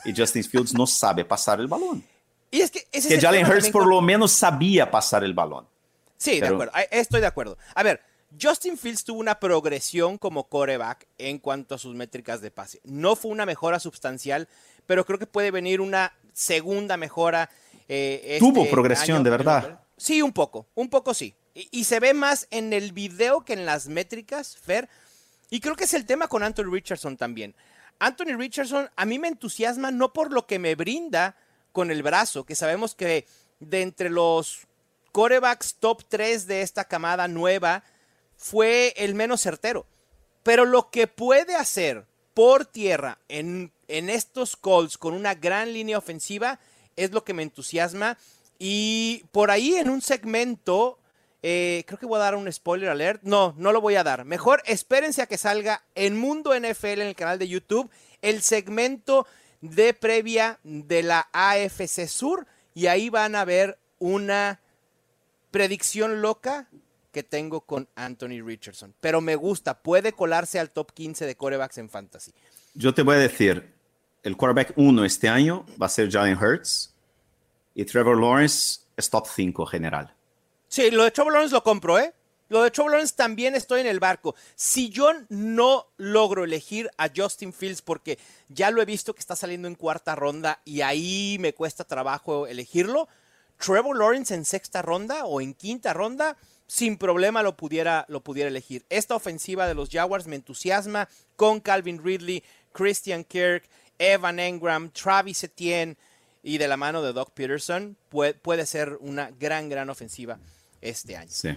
Y Justin Fields no sabe pasar el balón. Y es que ese que es Jalen Hurts por con... lo menos sabía pasar el balón. Sí, pero... de acuerdo, estoy de acuerdo. A ver, Justin Fields tuvo una progresión como quarterback en cuanto a sus métricas de pase. No fue una mejora sustancial, pero creo que puede venir una segunda mejora. Eh, tuvo este progresión, año, de verdad. Sí, un poco, un poco sí. Y se ve más en el video que en las métricas, Fer. Y creo que es el tema con Anthony Richardson también. Anthony Richardson a mí me entusiasma no por lo que me brinda con el brazo, que sabemos que de entre los quarterbacks top tres de esta camada nueva fue el menos certero. Pero lo que puede hacer por tierra en, en estos Colts con una gran línea ofensiva es lo que me entusiasma. Y por ahí en un segmento... Eh, creo que voy a dar un spoiler alert. No, no lo voy a dar. Mejor espérense a que salga en Mundo N F L en el canal de YouTube el segmento de previa de la A F C Sur y ahí van a ver una predicción loca que tengo con Anthony Richardson. Pero me gusta, puede colarse al top quince de quarterbacks en fantasy. Yo te voy a decir, el quarterback uno este año va a ser Jalen Hurts y Trevor Lawrence es top cinco general. Sí, lo de Trevor Lawrence lo compro, ¿eh? Lo de Trevor Lawrence también estoy en el barco. Si yo no logro elegir a Justin Fields, porque ya lo he visto que está saliendo en cuarta ronda y ahí me cuesta trabajo elegirlo, Trevor Lawrence en sexta ronda o en quinta ronda, sin problema lo pudiera, lo pudiera elegir. Esta ofensiva de los Jaguars me entusiasma con Calvin Ridley, Christian Kirk, Evan Engram, Travis Etienne y de la mano de Doug Peterson. Puede, puede ser una gran, gran ofensiva este año. Sí.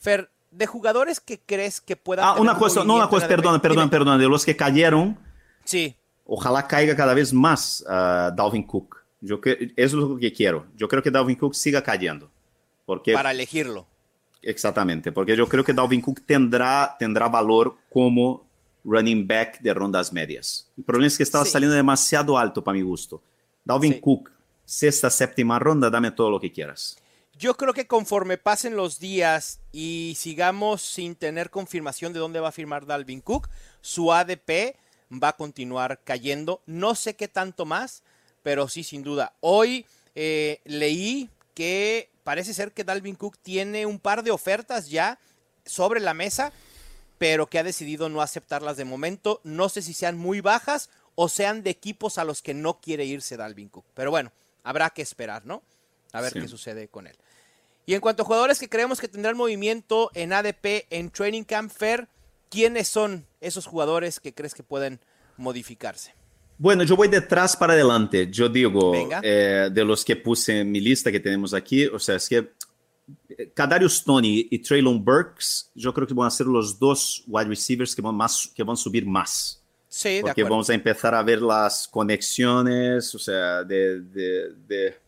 Fer, de jugadores que crees que puedan... Ah, una cosa, no una cosa, perdón, perdón, perdón, de los que cayeron, sí. Ojalá caiga cada vez más uh, Dalvin Cook. Yo que, eso es lo que quiero. Yo creo que Dalvin Cook siga cayendo. Porque, para elegirlo. Exactamente, porque yo creo que Dalvin Cook tendrá, tendrá valor como running back de rondas medias. El problema es que estaba sí. saliendo demasiado alto para mi gusto. Dalvin sí. Cook, sexta, séptima ronda, dame todo lo que quieras. Yo creo que conforme pasen los días y sigamos sin tener confirmación de dónde va a firmar Dalvin Cook, su A D P va a continuar cayendo. No sé qué tanto más, pero sí, sin duda. Hoy eh, leí que parece ser que Dalvin Cook tiene un par de ofertas ya sobre la mesa, pero que ha decidido no aceptarlas de momento. No sé si sean muy bajas o sean de equipos a los que no quiere irse Dalvin Cook. Pero bueno, habrá que esperar, ¿no? A ver sí. qué sucede con él. Y en cuanto a jugadores que creemos que tendrán movimiento en A D P, en Training Camp, Fair, ¿quiénes son esos jugadores que crees que pueden modificarse? Bueno, yo voy de atrás para adelante. Yo digo, eh, de los que puse en mi lista que tenemos aquí, o sea, es que Kadarius Toney y Treylon Burks, yo creo que van a ser los dos wide receivers que van, más, que van a subir más. Sí, porque de acuerdo. Vamos a empezar a ver las conexiones, o sea, de... de, de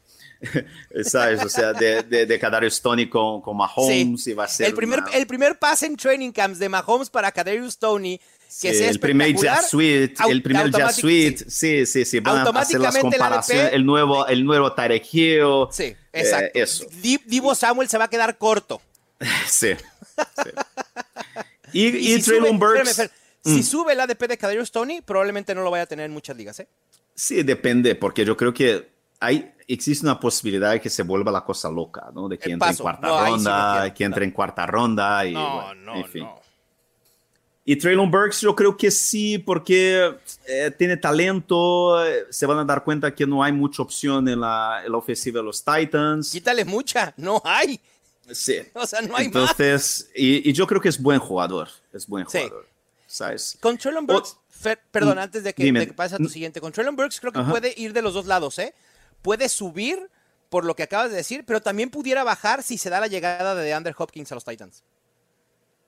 ¿sabes? O sea, de, de, de Kadarius Toney con, con Mahomes sí. y va a ser el primer, una... el primer pase en training camps de Mahomes para Kadarius Toney que sí, sea el primer Jet Suite, el primer Jet Suite, sí, sí, sí, van a hacer las comparaciones, el nuevo, el nuevo Tyreek Hill, sí, exacto, eh, eso. Divo Samuel se va a quedar corto, sí, sí. y, y, y si Treylon Burks, espérame, espérame, mm. si sube el A D P de Kadarius Toney, probablemente no lo vaya a tener en muchas ligas, ¿eh? Sí, depende, porque yo creo que hay existe una posibilidad de que se vuelva la cosa loca, ¿no? De que entre en cuarta no, ronda, sí que entre en cuarta ronda. Y, no, bueno, no, en fin. no. Y Treylon Burks yo creo que sí, porque eh, tiene talento, eh, se van a dar cuenta que no hay mucha opción en la, en la ofensiva de los Titans. Quítale mucha, no hay. Sí. O sea, no hay Entonces, más. Y, y yo creo que es buen jugador, es buen sí. jugador, ¿sabes? Con Treylon Burks, o, Fer, perdón, antes de que, de que pases a tu siguiente, con Treylon Burks creo que Ajá. puede ir de los dos lados, ¿eh? Puede subir, por lo que acabas de decir, pero también pudiera bajar si se da la llegada de DeAndre Hopkins a los Titans.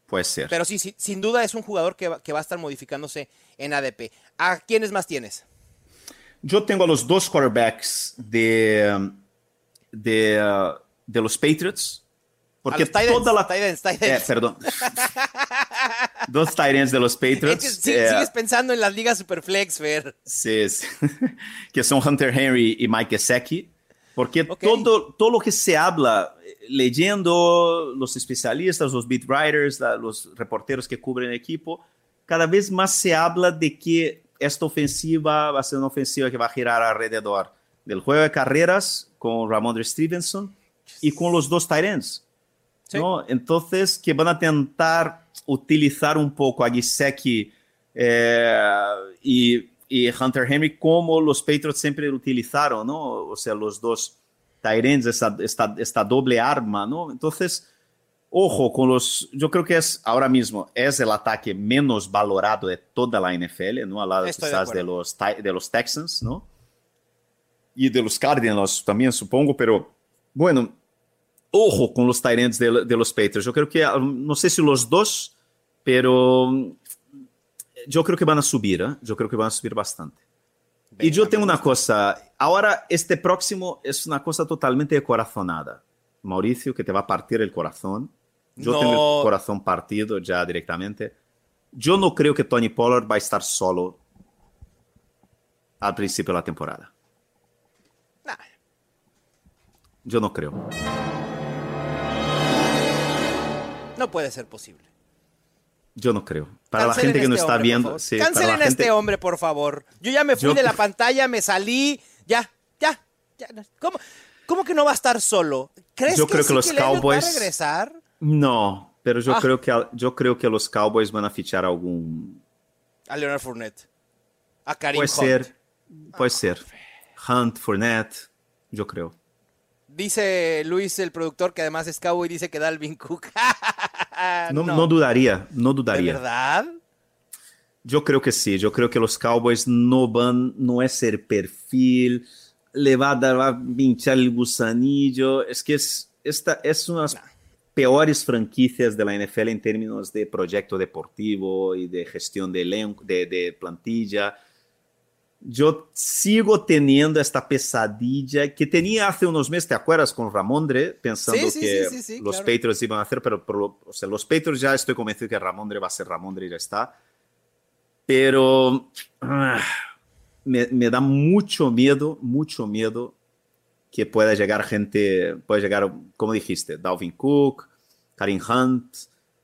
Puede ser. Pero sí, sí sin duda es un jugador que va, que va a estar modificándose en A D P. ¿A quiénes más tienes? Yo tengo a los dos quarterbacks de, de, de los Patriots. Porque a los Titans, toda la... Titans, Titans. Eh, perdón. Dos tight ends de los Patriots. Es que, eh, sigues pensando en las ligas Superflex, Fer. Sí, sí. Que son Hunter Henry y Mike Gesicki. Porque okay. todo, todo lo que se habla, leyendo los especialistas, los beat writers, la, los reporteros que cubren el equipo, cada vez más se habla de que esta ofensiva va a ser una ofensiva que va a girar alrededor del juego de carreras con Rhamondre Stevenson y con los dos tight ends. Sí. ¿No? Entonces, que van a tentar utilizar un poco a Gesicki eh, y, y Hunter Henry como los Patriots siempre lo utilizaron, ¿no? O sea, los dos tight ends, esta, esta, esta doble arma, ¿no? Entonces, ojo con los... Yo creo que es ahora mismo es el ataque menos valorado de toda la N F L, ¿no? Al lado quizás de, de, los, de los Texans, ¿no? Y de los Cardinals también, supongo, pero bueno... Ojo con los tight ends de, de los Patriots. Yo creo que, no sé si los dos, pero yo creo que van a subir, ¿eh? Yo creo que van a subir bastante. Venga, y yo tengo una cosa. Ahora, este próximo es una cosa totalmente corazonada. Mauricio, que te va a partir el corazón. Yo no. tengo el corazón partido ya directamente. Yo no creo que Tony Pollard va a estar solo al principio de la temporada. Nah. Yo no creo. No puede ser posible. Yo no creo. Para Cancelen la gente que no este está hombre, viendo... Sí, Cancelen para la gente... este hombre, por favor. Yo ya me fui Yo... de la pantalla, me salí. Ya, ya, ya. ¿Cómo? ¿Cómo que no va a estar solo? ¿Crees yo que, creo sí que los que Cowboys va a regresar? No, pero yo, ah. creo que, yo creo que los Cowboys van a fichar algún... A Leonard Fournette. A Karim Puede Hunt. ser. Puede ah. ser. Hunt, Fournette, yo creo. Dice Luis, el productor, que además es Cowboy, dice que Dalvin Cook. no, no. no dudaría, no dudaría. ¿De verdad? Yo creo que sí. Yo creo que los Cowboys no van, no es el perfil... Le va a dar, va a pinchar el gusanillo. Es que es, esta es una de las nah. peores franquicias de la N F L en términos de proyecto deportivo y de gestión de, elenco, de, de plantilla. Yo sigo teniendo esta pesadilla que tenía hace unos meses, ¿te acuerdas? Con Rhamondre, pensando sí, sí, que sí, sí, sí, los claro. Patriots iban a hacer, pero, pero o sea, los Patriots ya estoy convencido que Rhamondre va a ser Rhamondre y ya está. Pero... Uh, Me, me da mucho miedo, mucho miedo que pueda llegar gente, pueda llegar, como dijiste, Dalvin Cook, Karim Hunt,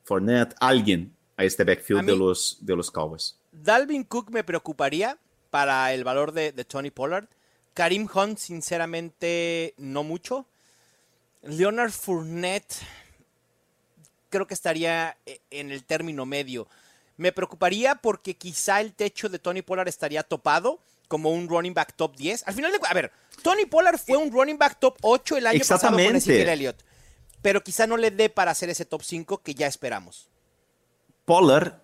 Fournette, alguien a este backfield a mí, de, los, de los Cowboys. Dalvin Cook me preocuparía para el valor de, de Tony Pollard. Karim Hunt, sinceramente, no mucho. Leonard Fournette creo que estaría en el término medio. Me preocuparía porque quizá el techo de Tony Pollard estaría topado como un running back top diez. Al final de a ver, Tony Pollard fue un running back top ocho el año pasado con Ezekiel Elliott. Pero quizá no le dé para hacer ese top cinco que ya esperamos. Pollard,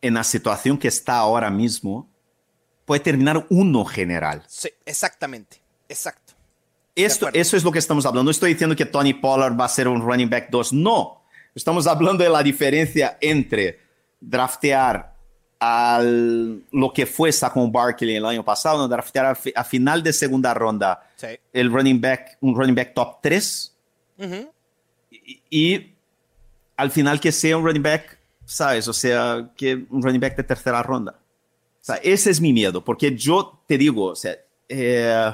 en la situación que está ahora mismo, puede terminar uno general. Sí, exactamente. Exacto. Esto, eso es lo que estamos hablando. No estoy diciendo que Tony Pollard va a ser un running back dos. No. Estamos hablando de la diferencia entre... draftear al lo que fue Saquon Barkley el año pasado, ¿no? Draftear a, fi, a final de segunda ronda sí. el running back, un running back top tres uh-huh. y, y al final que sea un running back, ¿sabes? O sea, que un running back de tercera ronda. O sea, ese es mi miedo, porque yo te digo, o sea, eh,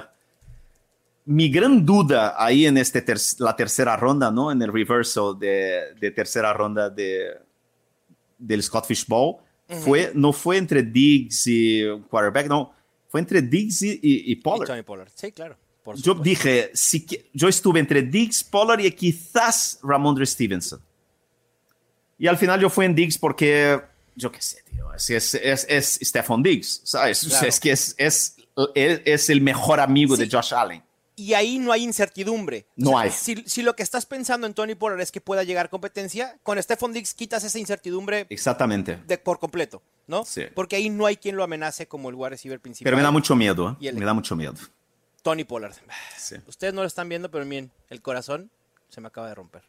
mi gran duda ahí en este ter- la tercera ronda, ¿no? En el reversal de, de tercera ronda de del Scott Fish Bowl, uh-huh. fue, no fue entre Diggs y quarterback, no, fue entre Diggs y, y Pollard. Y Tony Pollard. Sí, claro. Por yo dije, si, yo estuve entre Diggs, Pollard y quizás Rhamondre Stevenson. Y al final yo fui en Diggs porque, yo qué sé, tío, es, es, es, es Stephon Diggs, ¿sabes? Claro. O sea, es que es, es, es, es el mejor amigo sí. de Josh Allen. Y ahí no hay incertidumbre. No o sea, hay. Si, si lo que estás pensando en Tony Pollard es que pueda llegar competencia, con Stephon Diggs quitas esa incertidumbre. Exactamente. De, por completo, ¿no? Sí. Porque ahí no hay quien lo amenace como el wide receiver principal. Pero me da mucho miedo, ¿eh? El, me da mucho miedo. Tony Pollard. Sí. Ustedes no lo están viendo, pero miren, el corazón se me acaba de romper.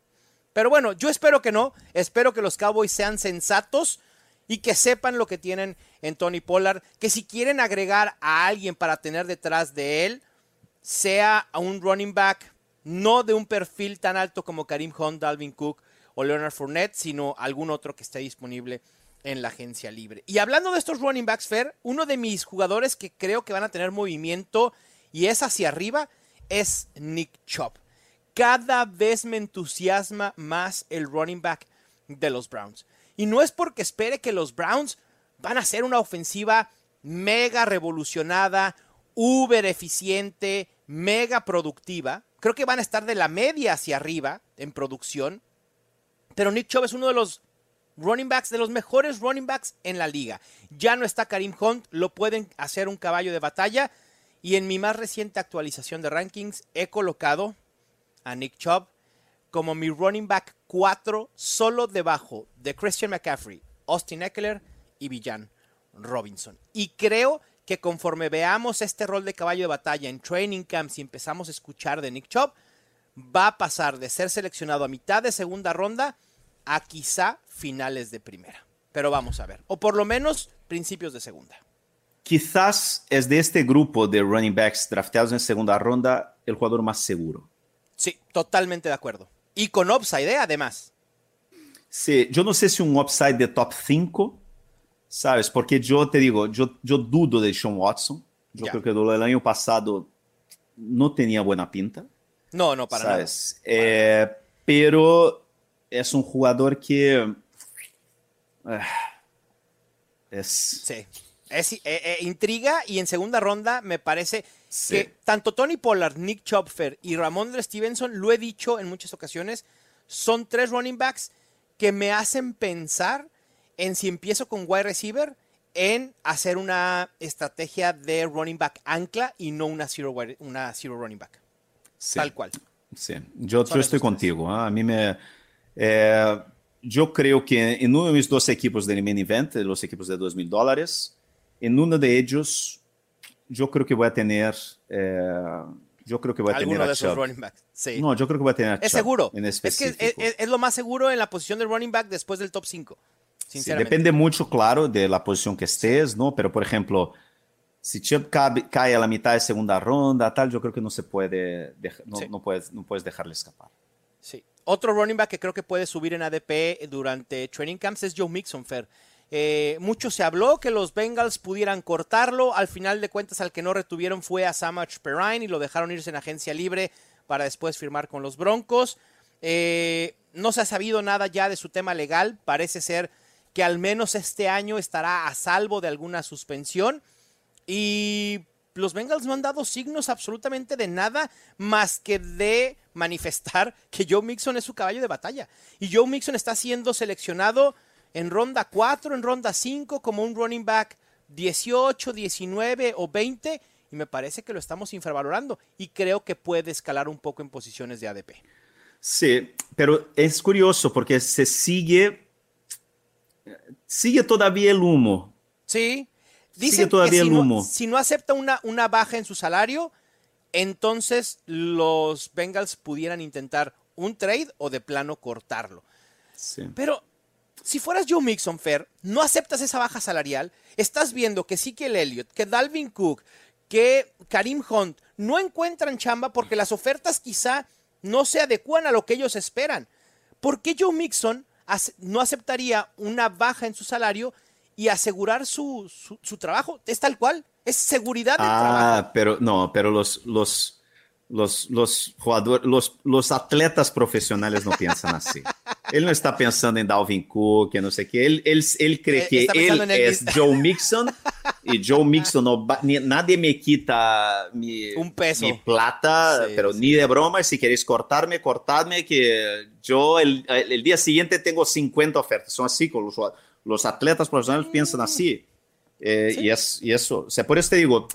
Pero bueno, yo espero que no. Espero que los Cowboys sean sensatos y que sepan lo que tienen en Tony Pollard. Que si quieren agregar a alguien para tener detrás de él, sea a un running back, no de un perfil tan alto como Karim Hunt, Dalvin Cook o Leonard Fournette, sino algún otro que esté disponible en la agencia libre. Y hablando de estos running backs, Fer, uno de mis jugadores que creo que van a tener movimiento y es hacia arriba, es Nick Chubb. Cada vez me entusiasma más el running back de los Browns. Y no es porque espere que los Browns van a ser una ofensiva mega revolucionada, uber eficiente, mega productiva. Creo que van a estar de la media hacia arriba en producción. Pero Nick Chubb es uno de los running backs, de los mejores running backs en la liga. Ya no está Karim Hunt, lo pueden hacer un caballo de batalla. Y en mi más reciente actualización de rankings he colocado a Nick Chubb como mi running back cuatro, solo debajo de Christian McCaffrey, Austin Eckler y Bijan Robinson. Y creo que conforme veamos este rol de caballo de batalla en training camps y empezamos a escuchar de Nick Chubb, va a pasar de ser seleccionado a mitad de segunda ronda a quizá finales de primera. Pero vamos a ver. O por lo menos principios de segunda. Quizás es de este grupo de running backs drafteados en segunda ronda el jugador más seguro. Sí, totalmente de acuerdo. Y con upside, además. Sí, yo no sé si un upside de top cinco... ¿Sabes? Porque yo te digo, yo, yo dudo de Deshaun Watson. Yo yeah. creo que lo del año pasado no tenía buena pinta. No, no, para ¿sabes? Nada. Eh, para pero es un jugador que... Eh, es, sí. Es, eh, eh, intriga, y en segunda ronda me parece sí. que tanto Tony Pollard, Nick Chubb y Rhamondre Stevenson, lo he dicho en muchas ocasiones, son tres running backs que me hacen pensar en si empiezo con wide receiver, en hacer una estrategia de running back ancla y no una zero, wide, una zero running back. Sí. Tal cual. Sí, yo, yo estoy contigo. ¿Eh? A mí me... Eh, yo creo que en uno de mis dos equipos del main event, los equipos de dos mil dólares, en uno de ellos, yo creo que voy a tener, eh, yo creo que voy a alguno tener a de esos running backs. Sí. No, yo creo que voy a tener a Chubb. Es seguro. En específico. Es que es, es lo más seguro en la posición del running back después del top cinco. Sí, depende mucho, claro, de la posición que estés, ¿no? Pero, por ejemplo, si Chubb cae, cae a la mitad de segunda ronda, tal, yo creo que no se puede, no, sí. no puedes, no puedes dejarle escapar. Sí. Otro running back que creo que puede subir en A D P durante training camps es Joe Mixon, Fer. Eh, mucho se habló que los Bengals pudieran cortarlo. Al final de cuentas, al que no retuvieron fue a Samaje Perine y lo dejaron irse en agencia libre para después firmar con los Broncos. Eh, no se ha sabido nada ya de su tema legal. Parece ser que al menos este año estará a salvo de alguna suspensión. Y los Bengals no han dado signos absolutamente de nada más que de manifestar que Joe Mixon es su caballo de batalla. Y Joe Mixon está siendo seleccionado en ronda cuatro, en ronda cinco, como un running back dieciocho, diecinueve o veinte, y me parece que lo estamos infravalorando, y creo que puede escalar un poco en posiciones de A D P. Sí, pero es curioso porque se sigue, sigue todavía el humo. Sí, dicen que si, el humo. No, si no acepta una, una baja en su salario, entonces los Bengals pudieran intentar un trade o de plano cortarlo. Sí. Pero si fueras Joe Mixon, Fer, no aceptas esa baja salarial, estás viendo que Ezekiel Elliott, que Dalvin Cook, que Kareem Hunt no encuentran chamba porque las ofertas quizá no se adecúan a lo que ellos esperan. ¿Por qué Joe Mixon no aceptaría una baja en su salario y asegurar su, su, su trabajo? Es tal cual, es seguridad del ah, trabajo. Ah, pero no, pero los... los... Los, los, jugadores, los, los atletas profesionales no piensan así. Él no está pensando en Dalvin Cook, no sé qué. Él, él, él cree que él es Joe Mixon y Joe Mixon no va, ni, nadie me quita mi, Un peso. mi plata, sí, pero sí. ni de broma. Si queréis cortarme, cortadme, que yo el, el día siguiente tengo cincuenta ofertas. Son así, con los, los atletas profesionales mm. piensan así. Eh, ¿Sí? y, es, y eso, o sea, por eso te digo,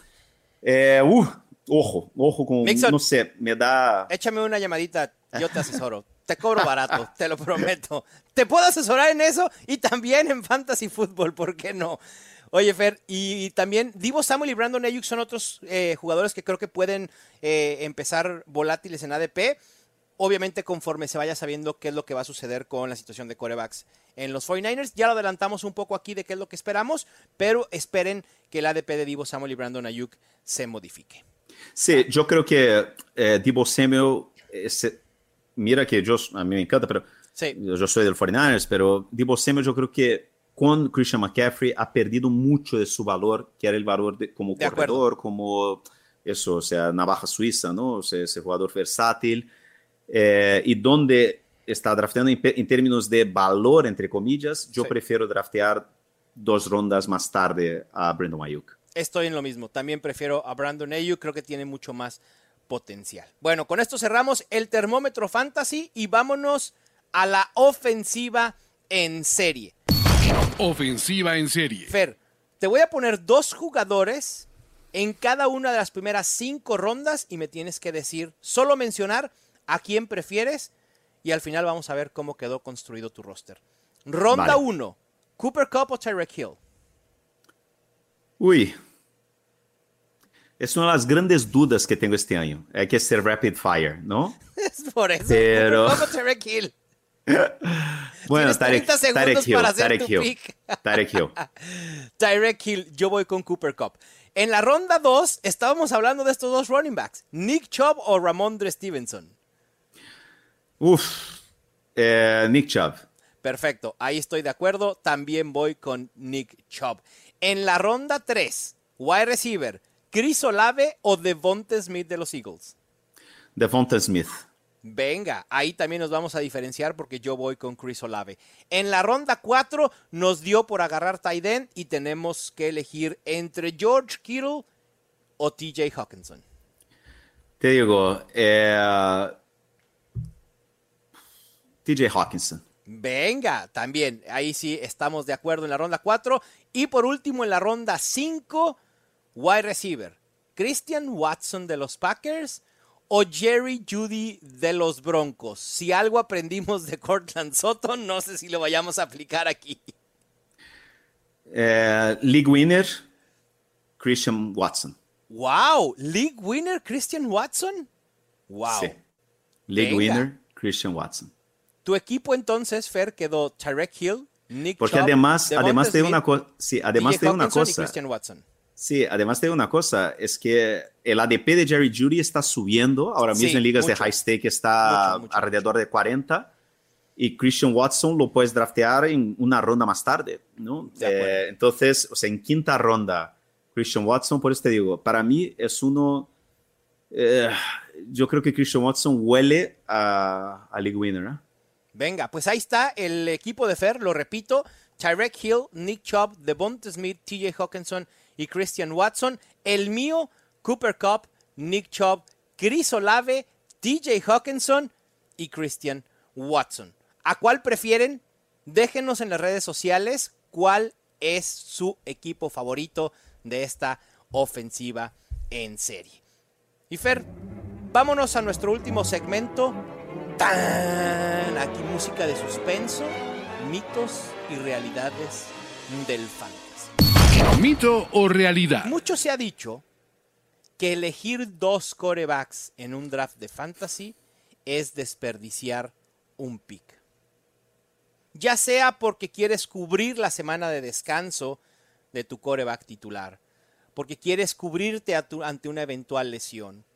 eh, uh, Ojo, ojo con, Mixon, no sé, me da... Échame una llamadita, yo te asesoro. Te cobro barato, te lo prometo. Te puedo asesorar en eso y también en Fantasy Football, ¿por qué no? Oye, Fer, y, y también Deebo Samuel y Brandon Ayuk son otros eh, jugadores que creo que pueden eh, empezar volátiles en A D P. Obviamente conforme se vaya sabiendo qué es lo que va a suceder con la situación de quarterbacks en los cuarenta y nueve ers. Ya lo adelantamos un poco aquí de qué es lo que esperamos, pero esperen que el A D P de Deebo Samuel y Brandon Ayuk se modifique. Sí, yo creo que eh, Deebo Samuel, eh, se, mira que yo, a mí me encanta, pero sí. yo soy del cuarenta y nueve ers, pero Deebo Samuel yo creo que con Christian McCaffrey ha perdido mucho de su valor, que era el valor de, como de corredor, acuerdo. como eso, o sea, navaja suiza, ¿no? O sea, ese jugador versátil, eh, y donde está drafteando en, en términos de valor, entre comillas, yo sí. prefiero draftear dos rondas más tarde a Brandon Ayuk. Estoy en lo mismo. También prefiero a Brandon Ayuk. Creo que tiene mucho más potencial. Bueno, con esto cerramos el termómetro fantasy y vámonos a la ofensiva en serie. Ofensiva en serie. Fer, te voy a poner dos jugadores en cada una de las primeras cinco rondas y me tienes que decir, solo mencionar a quién prefieres y al final vamos a ver cómo quedó construido tu roster. Ronda uno, vale. Cooper Kupp o Tyreek Hill. Uy, es una de las grandes dudas que tengo este año. Hay que ser rapid fire, ¿no? Es por eso. Pero... ¿Cómo Tyreek Hill? Bueno, Tyreek Hill. Tyreek Hill. Tyreek Hill. Tyreek Hill. Tyreek Hill. Yo voy con Cooper Kupp. En la ronda dos estábamos hablando de estos dos running backs. Nick Chubb o Rhamondre Stevenson. Uf, eh, Nick Chubb. Perfecto, ahí estoy de acuerdo. También voy con Nick Chubb. En la ronda tres, wide receiver, Chris Olave o Devonta Smith de los Eagles. Devonta Smith. Venga, ahí también nos vamos a diferenciar porque yo voy con Chris Olave. En la ronda cuatro nos dio por agarrar tight end y tenemos que elegir entre George Kittle o T J Hockenson. Te digo, eh, T J Hockenson. Venga, también, ahí sí estamos de acuerdo en la ronda cuatro. Y por último, en la ronda cinco, wide receiver, Christian Watson de los Packers o Jerry Jeudy de los Broncos. Si algo aprendimos de Courtland Sutton, no sé si lo vayamos a aplicar aquí. Eh, League winner, Christian Watson. ¡Wow! League winner, Christian Watson. ¡Wow! Sí. League Venga. winner, Christian Watson. Tu equipo entonces, Fer, quedó Tyreek Hill, Nick Chubb. Porque Chubb, además, además de una cosa, sí, además de una cosa, y Christian Watson. Sí, además de una cosa, es que el A D P de Jerry Jeudy está subiendo. Ahora mismo sí, en ligas mucho. de high stake está mucho, mucho, alrededor mucho. de cuarenta. Y Christian Watson lo puedes draftear en una ronda más tarde, ¿no? Eh, entonces, o sea, en quinta ronda, Christian Watson, por eso te digo, para mí es uno... Eh, yo creo que Christian Watson huele a, a League Winner, ¿eh? Venga, pues ahí está el equipo de Fer, lo repito. Tyreek Hill, Nick Chubb, Devonta Smith, T J Hockenson y Christian Watson. El mío, Cooper Kupp, Nick Chubb, Chris Olave, T J Hockenson y Christian Watson. ¿A cuál prefieren? Déjenos en las redes sociales cuál es su equipo favorito de esta ofensiva en serie. Y Fer, vámonos a nuestro último segmento. ¡Tan! Aquí música de suspenso, mitos y realidades del fantasy. ¿Mito o realidad? Mucho se ha dicho que elegir dos quarterbacks en un draft de fantasy es desperdiciar un pick. Ya sea porque quieres cubrir la semana de descanso de tu quarterback titular, porque quieres cubrirte a tu, ante una eventual lesión,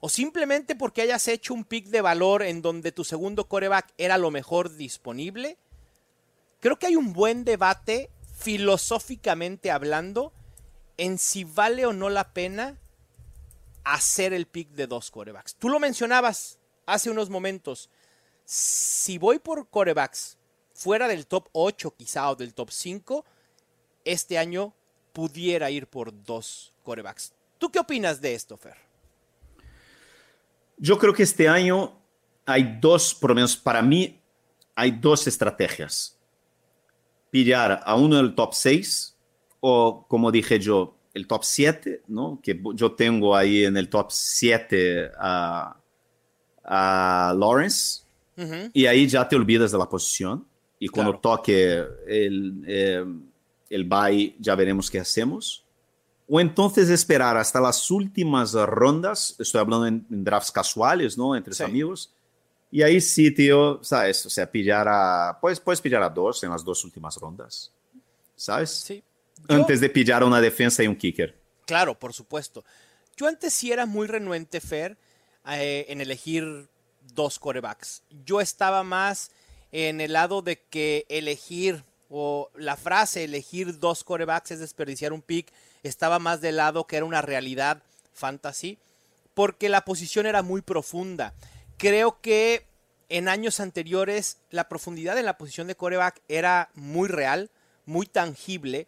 o simplemente porque hayas hecho un pick de valor en donde tu segundo quarterback era lo mejor disponible. Creo que hay un buen debate filosóficamente hablando, en si vale o no la pena hacer el pick de dos quarterbacks. Tú lo mencionabas hace unos momentos. Si voy por quarterbacks fuera del top ocho quizá o del top cinco, este año pudiera ir por dos quarterbacks. ¿Tú qué opinas de esto, Fer? Yo creo que este año hay dos, por lo menos para mí, hay dos estrategias. Pillar a uno del top seis o, como dije yo, el top siete, ¿no? Que yo tengo ahí en el top siete a, a Lawrence, uh-huh. y ahí ya te olvidas de la posición y cuando claro. toque el, eh, el bye ya veremos qué hacemos. O entonces esperar hasta las últimas rondas, estoy hablando en, en drafts casuales, ¿no? Entre sí. amigos. Y ahí sí, tío, ¿sabes? O sea, pillar a... Puedes, puedes pillar a dos en las dos últimas rondas, ¿sabes? Sí. Yo, antes de pillar una defensa y un kicker. Claro, por supuesto. Yo antes sí era muy renuente, Fer, eh, en elegir dos quarterbacks. Yo estaba más en el lado de que elegir, o la frase elegir dos quarterbacks es desperdiciar un pick, estaba más del lado que era una realidad fantasy, porque la posición era muy profunda. Creo que en años anteriores la profundidad en la posición de quarterback era muy real, muy tangible.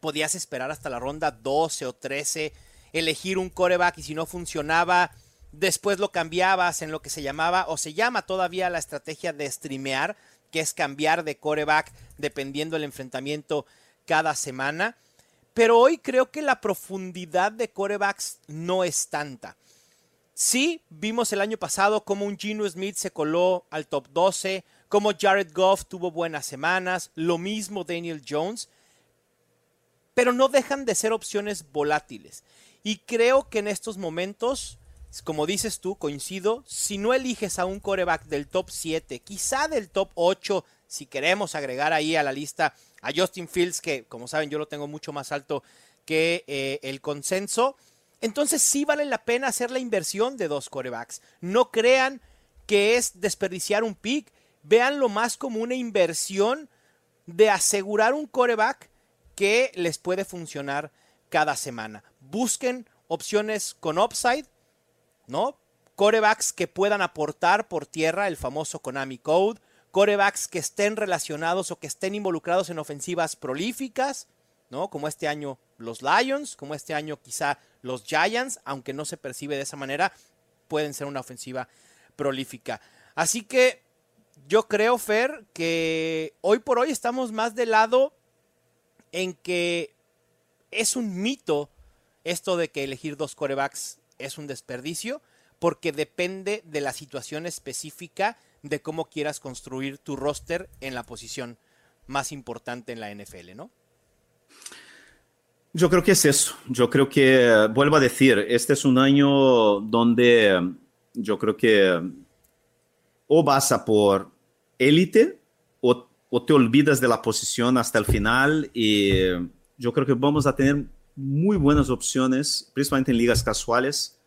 Podías esperar hasta la ronda doce o trece, elegir un quarterback y si no funcionaba, después lo cambiabas en lo que se llamaba o se llama todavía la estrategia de streamear, que es cambiar de quarterback dependiendo del enfrentamiento cada semana. Pero hoy creo que la profundidad de quarterbacks no es tanta. Sí, vimos el año pasado cómo un Geno Smith se coló al top doce, cómo Jared Goff tuvo buenas semanas, lo mismo Daniel Jones, pero no dejan de ser opciones volátiles. Y creo que en estos momentos, como dices tú, coincido, si no eliges a un quarterback del top siete, quizá del top ocho, si queremos agregar ahí a la lista a Justin Fields, que como saben yo lo tengo mucho más alto que eh, el consenso, entonces sí vale la pena hacer la inversión de dos quarterbacks. No crean que es desperdiciar un pick. Véanlo más como una inversión de asegurar un quarterback que les puede funcionar cada semana. Busquen opciones con upside, ¿no? Quarterbacks que puedan aportar por tierra, el famoso Konami Code. Quarterbacks que estén relacionados o que estén involucrados en ofensivas prolíficas, ¿no? Como este año los Lions, como este año quizá los Giants, aunque no se percibe de esa manera, pueden ser una ofensiva prolífica. Así que yo creo, Fer, que hoy por hoy estamos más del lado en que es un mito esto de que elegir dos quarterbacks es un desperdicio, porque depende de la situación específica de cómo quieras construir tu roster en la posición más importante en la N F L, ¿no? Yo creo que es eso. Yo creo que, vuelvo a decir, este es un año donde yo creo que o vas a por élite o, o te olvidas de la posición hasta el final, y yo creo que vamos a tener muy buenas opciones, principalmente en ligas casuales,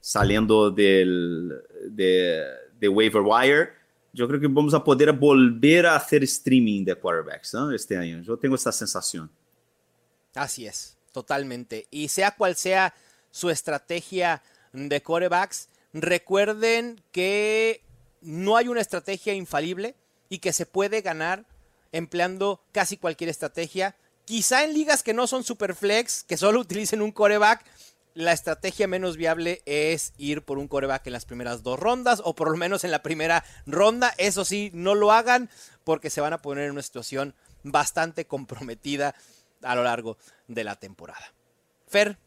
saliendo del, de, de waiver wire. Yo creo que vamos a poder volver a hacer streaming de quarterbacks, ¿no? Este año. Yo tengo esta sensación. Así es, totalmente. Y sea cual sea su estrategia de quarterbacks, recuerden que no hay una estrategia infalible y que se puede ganar empleando casi cualquier estrategia. Quizá en ligas que no son superflex, que solo utilicen un quarterback, la estrategia menos viable es ir por un quarterback en las primeras dos rondas o por lo menos en la primera ronda. Eso sí, no lo hagan porque se van a poner en una situación bastante comprometida a lo largo de la temporada. Fer,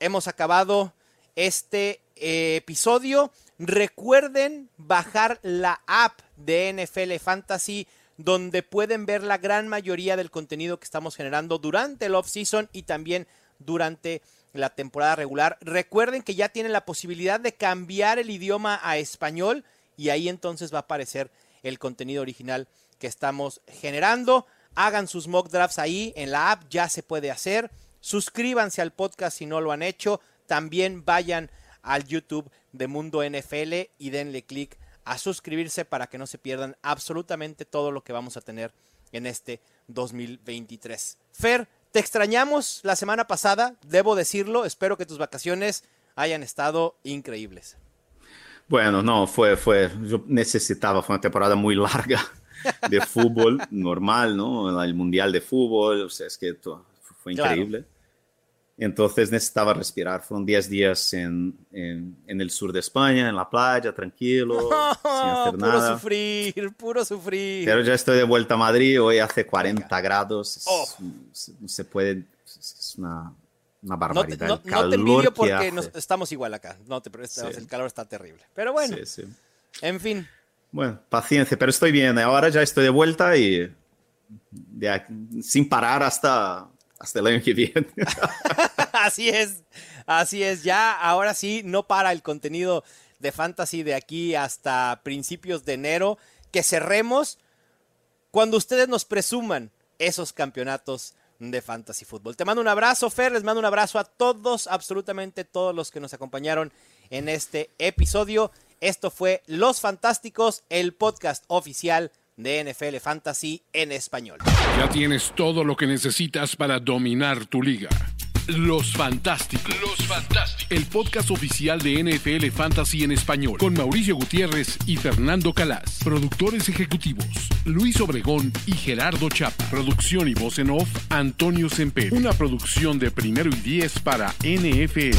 hemos acabado este eh, episodio. Recuerden bajar la app de N F L Fantasy, donde pueden ver la gran mayoría del contenido que estamos generando durante el off-season y también durante la temporada regular. Recuerden que ya tienen la posibilidad de cambiar el idioma a español y ahí entonces va a aparecer el contenido original que estamos generando. Hagan sus mock drafts ahí en la app, ya se puede hacer. Suscríbanse al podcast si no lo han hecho. También vayan al YouTube de Mundo N F L y denle clic a suscribirse para que no se pierdan absolutamente todo lo que vamos a tener en este dos mil veintitrés. Fer, te extrañamos la semana pasada, debo decirlo. Espero que tus vacaciones hayan estado increíbles. Bueno, no, fue, fue, yo necesitaba, fue una temporada muy larga de fútbol, normal, ¿no? El mundial de fútbol, o sea, es que todo, fue increíble. Claro. Entonces necesitaba respirar. Fueron diez días en, en, en el sur de España, en la playa, tranquilo, oh, sin hacer puro nada. Puro sufrir, puro sufrir. Pero ya estoy de vuelta a Madrid. Hoy hace cuarenta grados. Es, oh. se, se puede... Es una, una barbaridad. No te, no, no te envidio porque nos, estamos igual acá. No te preocupes, sí. El calor está terrible. Pero bueno, sí, sí. En fin. Bueno, paciencia, pero estoy bien. Ahora ya estoy de vuelta y de aquí, sin parar hasta... Hasta el año que viene. Así es, así es. Ya, ahora sí, no para el contenido de Fantasy de aquí hasta principios de enero. Que cerremos cuando ustedes nos presuman esos campeonatos de Fantasy Fútbol. Te mando un abrazo, Fer. Les mando un abrazo a todos, absolutamente todos los que nos acompañaron en este episodio. Esto fue Los Fantásticos, el podcast oficial de N F L Fantasy en español. Ya tienes todo lo que necesitas para dominar tu liga. Los Fantásticos. Los Fantásticos. El podcast oficial de N F L Fantasy en español. Con Mauricio Gutiérrez y Fernando Calas. Productores ejecutivos: Luis Obregón y Gerardo Chapa. Producción y voz en off: Antonio Semper. Una producción de Primero y Diez para N F L.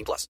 plus.